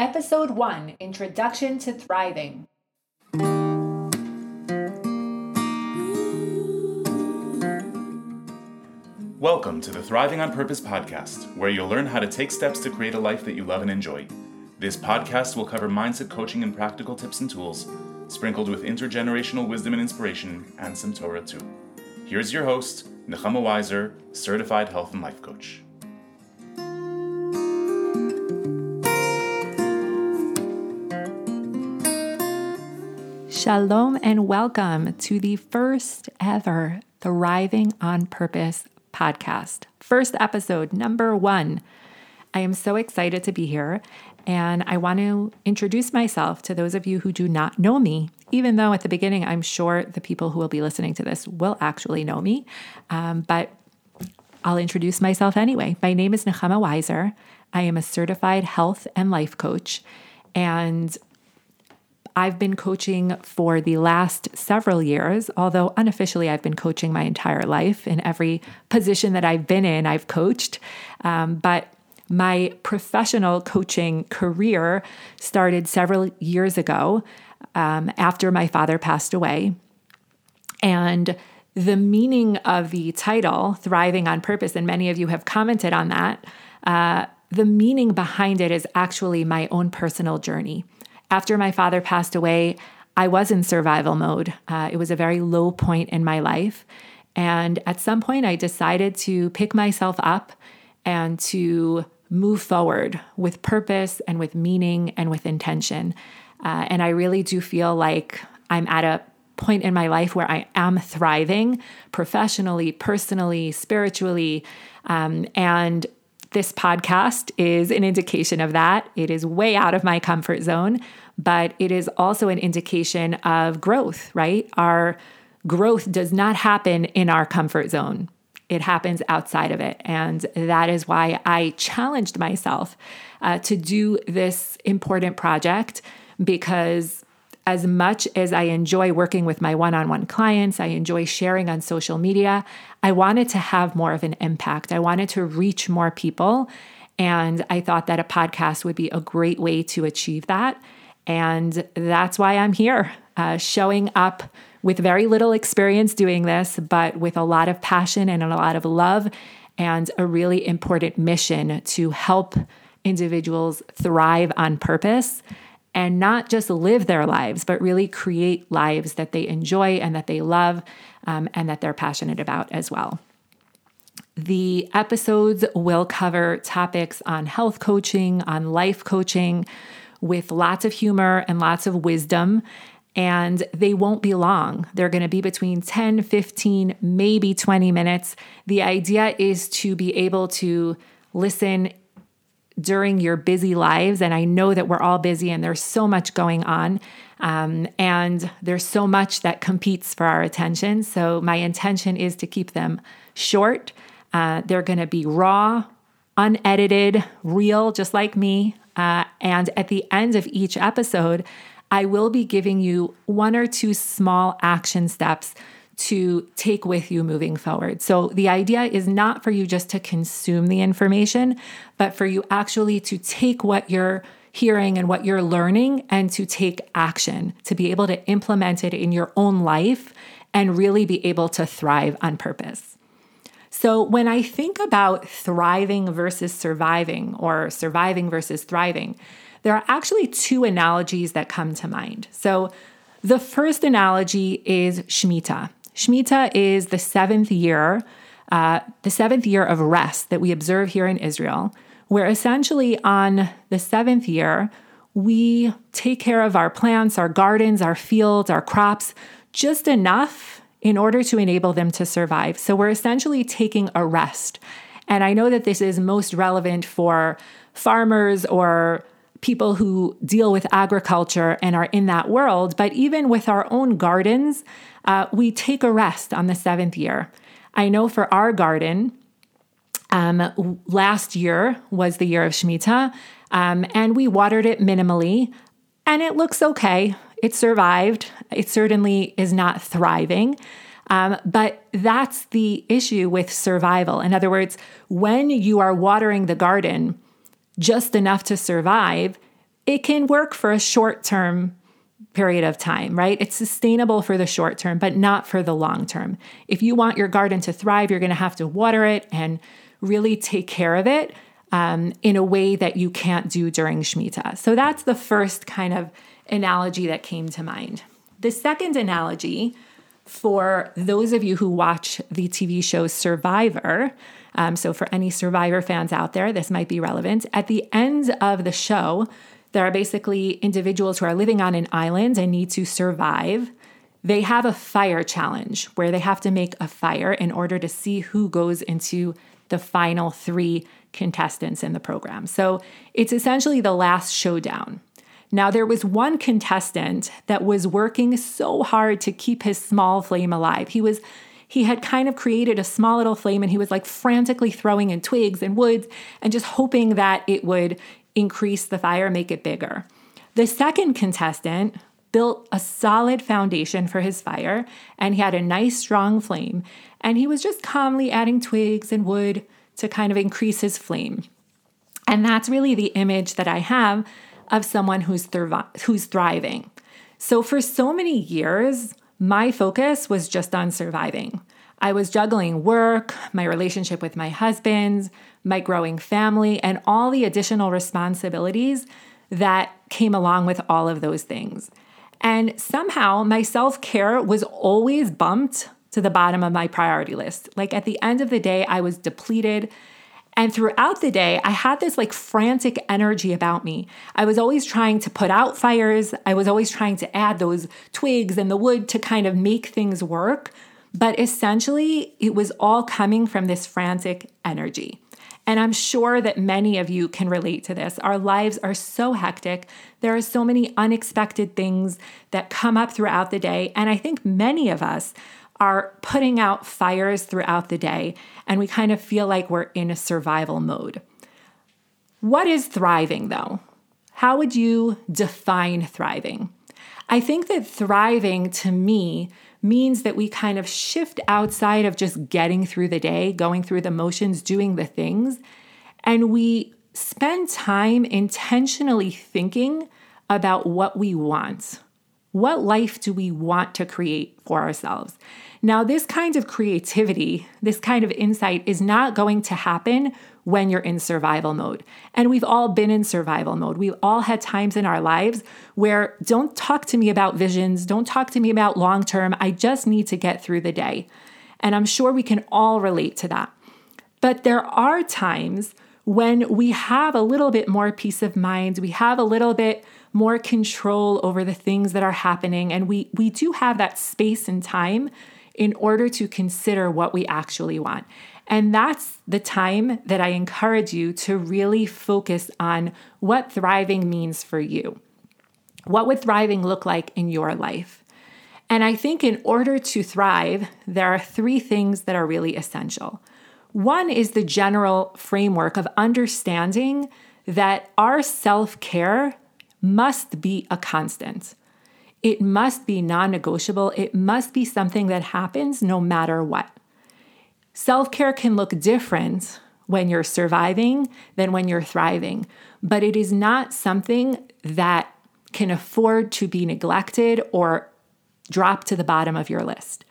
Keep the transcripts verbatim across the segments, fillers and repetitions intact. Episode one, Introduction to Thriving. Welcome to the Thriving on Purpose podcast, where you'll learn how to take steps to create a life that you love and enjoy. This podcast will cover mindset coaching and practical tips and tools, sprinkled with intergenerational wisdom and inspiration, and some Torah too. Here's your host, Nechama Weiser, Certified Health and Life Coach. Shalom and welcome to the first ever Thriving on Purpose podcast. First episode, number one. I am so excited to be here, and I want to introduce myself to those of you who do not know me, even though at the beginning I'm sure the people who will be listening to this will actually know me, um, but I'll introduce myself anyway. My name is Nechama Weiser. I am a certified health and life coach, and I've been coaching for the last several years, although unofficially I've been coaching my entire life. In every position that I've been in, I've coached. Um, but my professional coaching career started several years ago um, after my father passed away. And the meaning of the title, Thriving on Purpose, and many of you have commented on that, uh, the meaning behind it is actually my own personal journey. After my father passed away, I was in survival mode. Uh, it was a very low point in my life. And at some point, I decided to pick myself up and to move forward with purpose and with meaning and with intention. Uh, and I really do feel like I'm at a point in my life where I am thriving professionally, personally, spiritually, um, and this podcast is an indication of that. It is way out of my comfort zone, but it is also an indication of growth, right? Our growth does not happen in our comfort zone. It happens outside of it. And that is why I challenged myself uh, to do this important project, because as much as I enjoy working with my one-on-one clients, I enjoy sharing on social media, I wanted to have more of an impact. I wanted to reach more people, and I thought that a podcast would be a great way to achieve that, and that's why I'm here, uh, showing up with very little experience doing this, but with a lot of passion and a lot of love and a really important mission to help individuals thrive on purpose, and not just live their lives, but really create lives that they enjoy and that they love um, and that they're passionate about as well. The episodes will cover topics on health coaching, on life coaching, with lots of humor and lots of wisdom, and they won't be long. They're going to be between ten, fifteen, maybe twenty minutes. The idea is to be able to listen during your busy lives. And I know that we're all busy and there's so much going on. Um, and there's so much that competes for our attention. So my intention is to keep them short. Uh, they're going to be raw, unedited, real, just like me. Uh, and at the end of each episode, I will be giving you one or two small action steps to take with you moving forward. So the idea is not for you just to consume the information, but for you actually to take what you're hearing and what you're learning and to take action, to be able to implement it in your own life and really be able to thrive on purpose. So when I think about thriving versus surviving, or surviving versus thriving, there are actually two analogies that come to mind. So the first analogy is Shmita. Shmita is the seventh year, uh, the seventh year of rest that we observe here in Israel, where essentially on the seventh year, we take care of our plants, our gardens, our fields, our crops, just enough in order to enable them to survive. So we're essentially taking a rest. And I know that this is most relevant for farmers or people who deal with agriculture and are in that world, but even with our own gardens, uh, we take a rest on the seventh year. I know for our garden, um, last year was the year of Shemitah, um, and we watered it minimally, and it looks okay. It survived. It certainly is not thriving, um, but that's the issue with survival. In other words, when you are watering the garden just enough to survive, it can work for a short-term period of time, right? It's sustainable for the short term, but not for the long term. If you want your garden to thrive, you're going to have to water it and really take care of it um, in a way that you can't do during Shemitah. So that's the first kind of analogy that came to mind. The second analogy, for those of you who watch the T V show Survivor, um, so for any Survivor fans out there, this might be relevant. At the end of the show, there are basically individuals who are living on an island and need to survive. They have a fire challenge where they have to make a fire in order to see who goes into the final three contestants in the program. So it's essentially the last showdown. Now, there was one contestant that was working so hard to keep his small flame alive. He was He had kind of created a small little flame, and he was like frantically throwing in twigs and woods and just hoping that it would increase the fire, make it bigger. The second contestant built a solid foundation for his fire, and he had a nice strong flame, and he was just calmly adding twigs and wood to kind of increase his flame. And that's really the image that I have of someone who's thriv- who's thriving. So for so many years, my focus was just on surviving. I was juggling work, my relationship with my husband, my growing family, and all the additional responsibilities that came along with all of those things. And somehow my self-care was always bumped to the bottom of my priority list. Like at the end of the day, I was depleted. And throughout the day, I had this like frantic energy about me. I was always trying to put out fires. I was always trying to add those twigs and the wood to kind of make things work. But essentially, it was all coming from this frantic energy. And I'm sure that many of you can relate to this. Our lives are so hectic. There are so many unexpected things that come up throughout the day. And I think many of us are putting out fires throughout the day, and we kind of feel like we're in a survival mode. What is thriving, though? How would you define thriving? I think that thriving, to me, means that we kind of shift outside of just getting through the day, going through the motions, doing the things, and we spend time intentionally thinking about what we want. What life do we want to create for ourselves? Now, this kind of creativity, this kind of insight is not going to happen when you're in survival mode. And we've all been in survival mode. We've all had times in our lives where don't talk to me about visions, don't talk to me about long-term, I just need to get through the day. And I'm sure we can all relate to that. But there are times when we have a little bit more peace of mind, we have a little bit more control over the things that are happening. And we we do have that space and time in order to consider what we actually want. And that's the time that I encourage you to really focus on what thriving means for you. What would thriving look like in your life? And I think in order to thrive, there are three things that are really essential. One is the general framework of understanding that our self-care must be a constant. It must be non-negotiable. It must be something that happens no matter what. Self-care can look different when you're surviving than when you're thriving, but it is not something that can afford to be neglected or drop to the bottom of your list.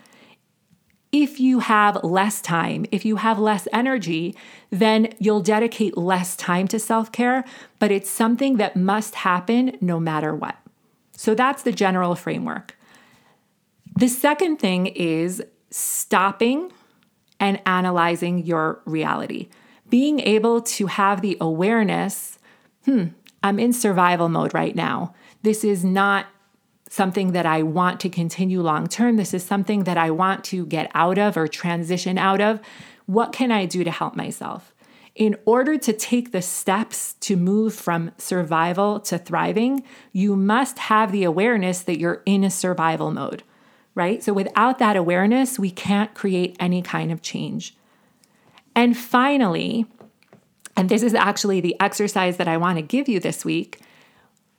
If you have less time, if you have less energy, then you'll dedicate less time to self-care, but it's something that must happen no matter what. So that's the general framework. The second thing is stopping and analyzing your reality. Being able to have the awareness, hmm, I'm in survival mode right now. This is not something that I want to continue long-term. This is something that I want to get out of or transition out of. What can I do to help myself? In order to take the steps to move from survival to thriving, you must have the awareness that you're in a survival mode, right? So without that awareness, we can't create any kind of change. And finally, and this is actually the exercise that I want to give you this week,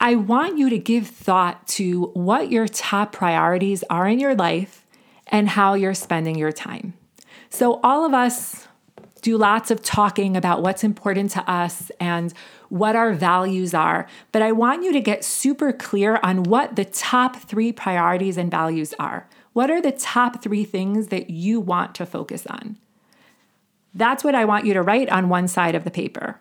I want you to give thought to what your top priorities are in your life and how you're spending your time. So all of us do lots of talking about what's important to us and what our values are, but I want you to get super clear on what the top three priorities and values are. What are the top three things that you want to focus on? That's what I want you to write on one side of the paper.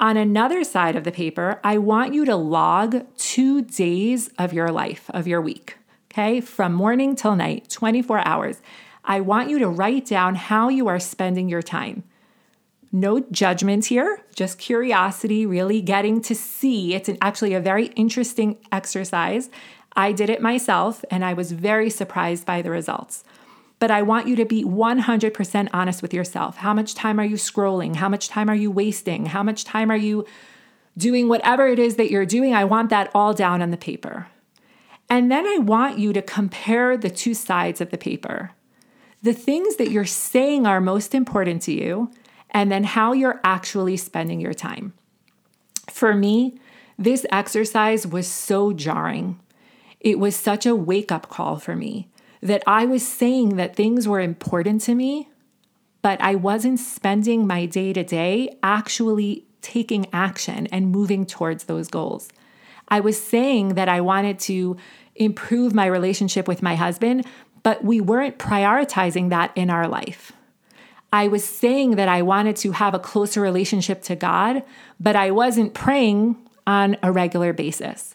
On another side of the paper, I want you to log two days of your life, of your week, okay? From morning till night, twenty-four hours. I want you to write down how you are spending your time. No judgment here, just curiosity, really getting to see. It's an, actually a very interesting exercise. I did it myself, and I was very surprised by the results. But I want you to be one hundred percent honest with yourself. How much time are you scrolling? How much time are you wasting? How much time are you doing whatever it is that you're doing? I want that all down on the paper. And then I want you to compare the two sides of the paper. The things that you're saying are most important to you, and then how you're actually spending your time. For me, this exercise was so jarring. It was such a wake-up call for me that I was saying that things were important to me, but I wasn't spending my day-to-day actually taking action and moving towards those goals. I was saying that I wanted to improve my relationship with my husband, but we weren't prioritizing that in our life. I was saying that I wanted to have a closer relationship to God, but I wasn't praying on a regular basis.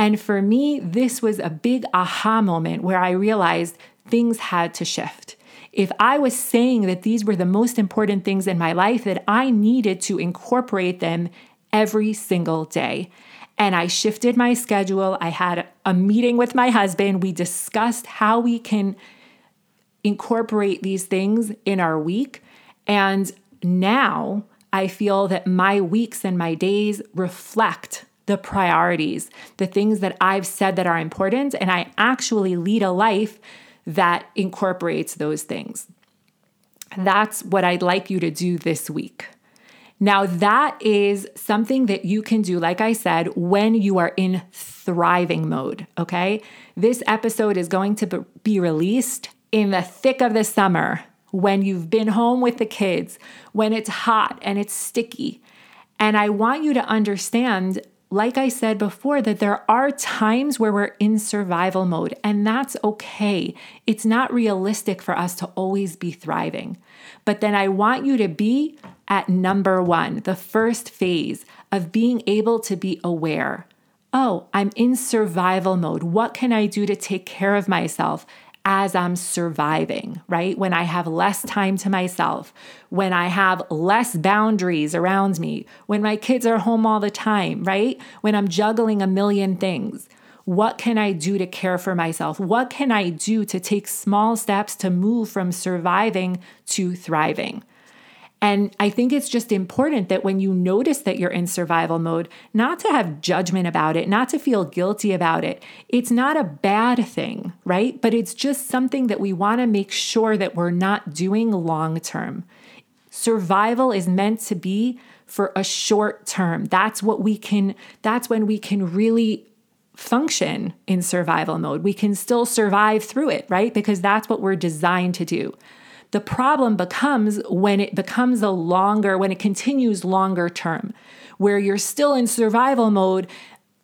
And for me, this was a big aha moment where I realized things had to shift. If I was saying that these were the most important things in my life, that I needed to incorporate them every single day. And I shifted my schedule. I had a meeting with my husband. We discussed how we can incorporate these things in our week. And now I feel that my weeks and my days reflect the priorities, the things that I've said that are important, and I actually lead a life that incorporates those things. That's what I'd like you to do this week. Now, that is something that you can do, like I said, when you are in thriving mode, okay? This episode is going to be released in the thick of the summer, when you've been home with the kids, when it's hot and it's sticky. And I want you to understand, like I said before, that there are times where we're in survival mode, and that's okay. It's not realistic for us to always be thriving. But then I want you to be at number one, the first phase of being able to be aware. Oh, I'm in survival mode. What can I do to take care of myself as I'm surviving, right? When I have less time to myself, when I have less boundaries around me, when my kids are home all the time, right? When I'm juggling a million things, what can I do to care for myself? What can I do to take small steps to move from surviving to thriving? And I think it's just important that when you notice that you're in survival mode, not to have judgment about it, not to feel guilty about it. It's not a bad thing, right? But it's just something that we want to make sure that we're not doing long term. Survival is meant to be for a short term. That's what we can, that's when we can really function in survival mode. We can still survive through it, right? Because that's what we're designed to do. The problem becomes when it becomes a longer, when it continues longer term, where you're still in survival mode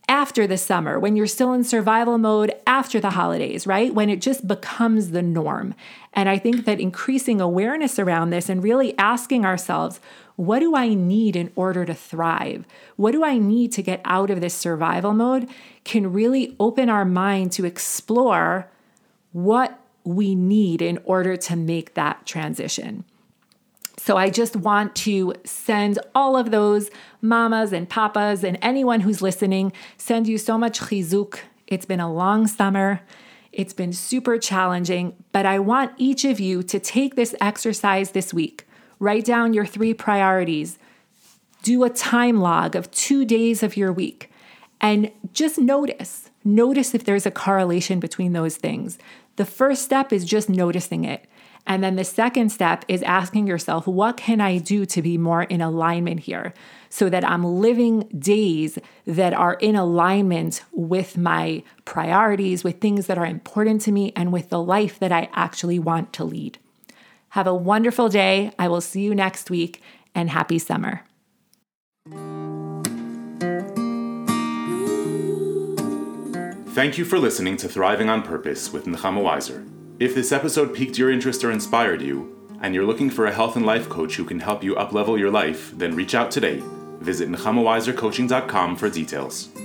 after the summer, when you're still in survival mode after the holidays, right? When it just becomes the norm. And I think that increasing awareness around this and really asking ourselves, what do I need in order to thrive? What do I need to get out of this survival mode can really open our mind to explore what we need in order to make that transition. So I just want to send all of those mamas and papas and anyone who's listening, send you so much Chizuk. It's been a long summer. It's been super challenging, but I want each of you to take this exercise this week. Write down your three priorities. Do a time log of two days of your week and just notice. Notice if there's a correlation between those things. The first step is just noticing it. And then the second step is asking yourself, what can I do to be more in alignment here so that I'm living days that are in alignment with my priorities, with things that are important to me, and with the life that I actually want to lead? Have a wonderful day. I will see you next week, and happy summer. Thank you for listening to Thriving on Purpose with Nechama Weiser. If this episode piqued your interest or inspired you, and you're looking for a health and life coach who can help you uplevel your life, then reach out today. Visit nechama weiser coaching dot com for details.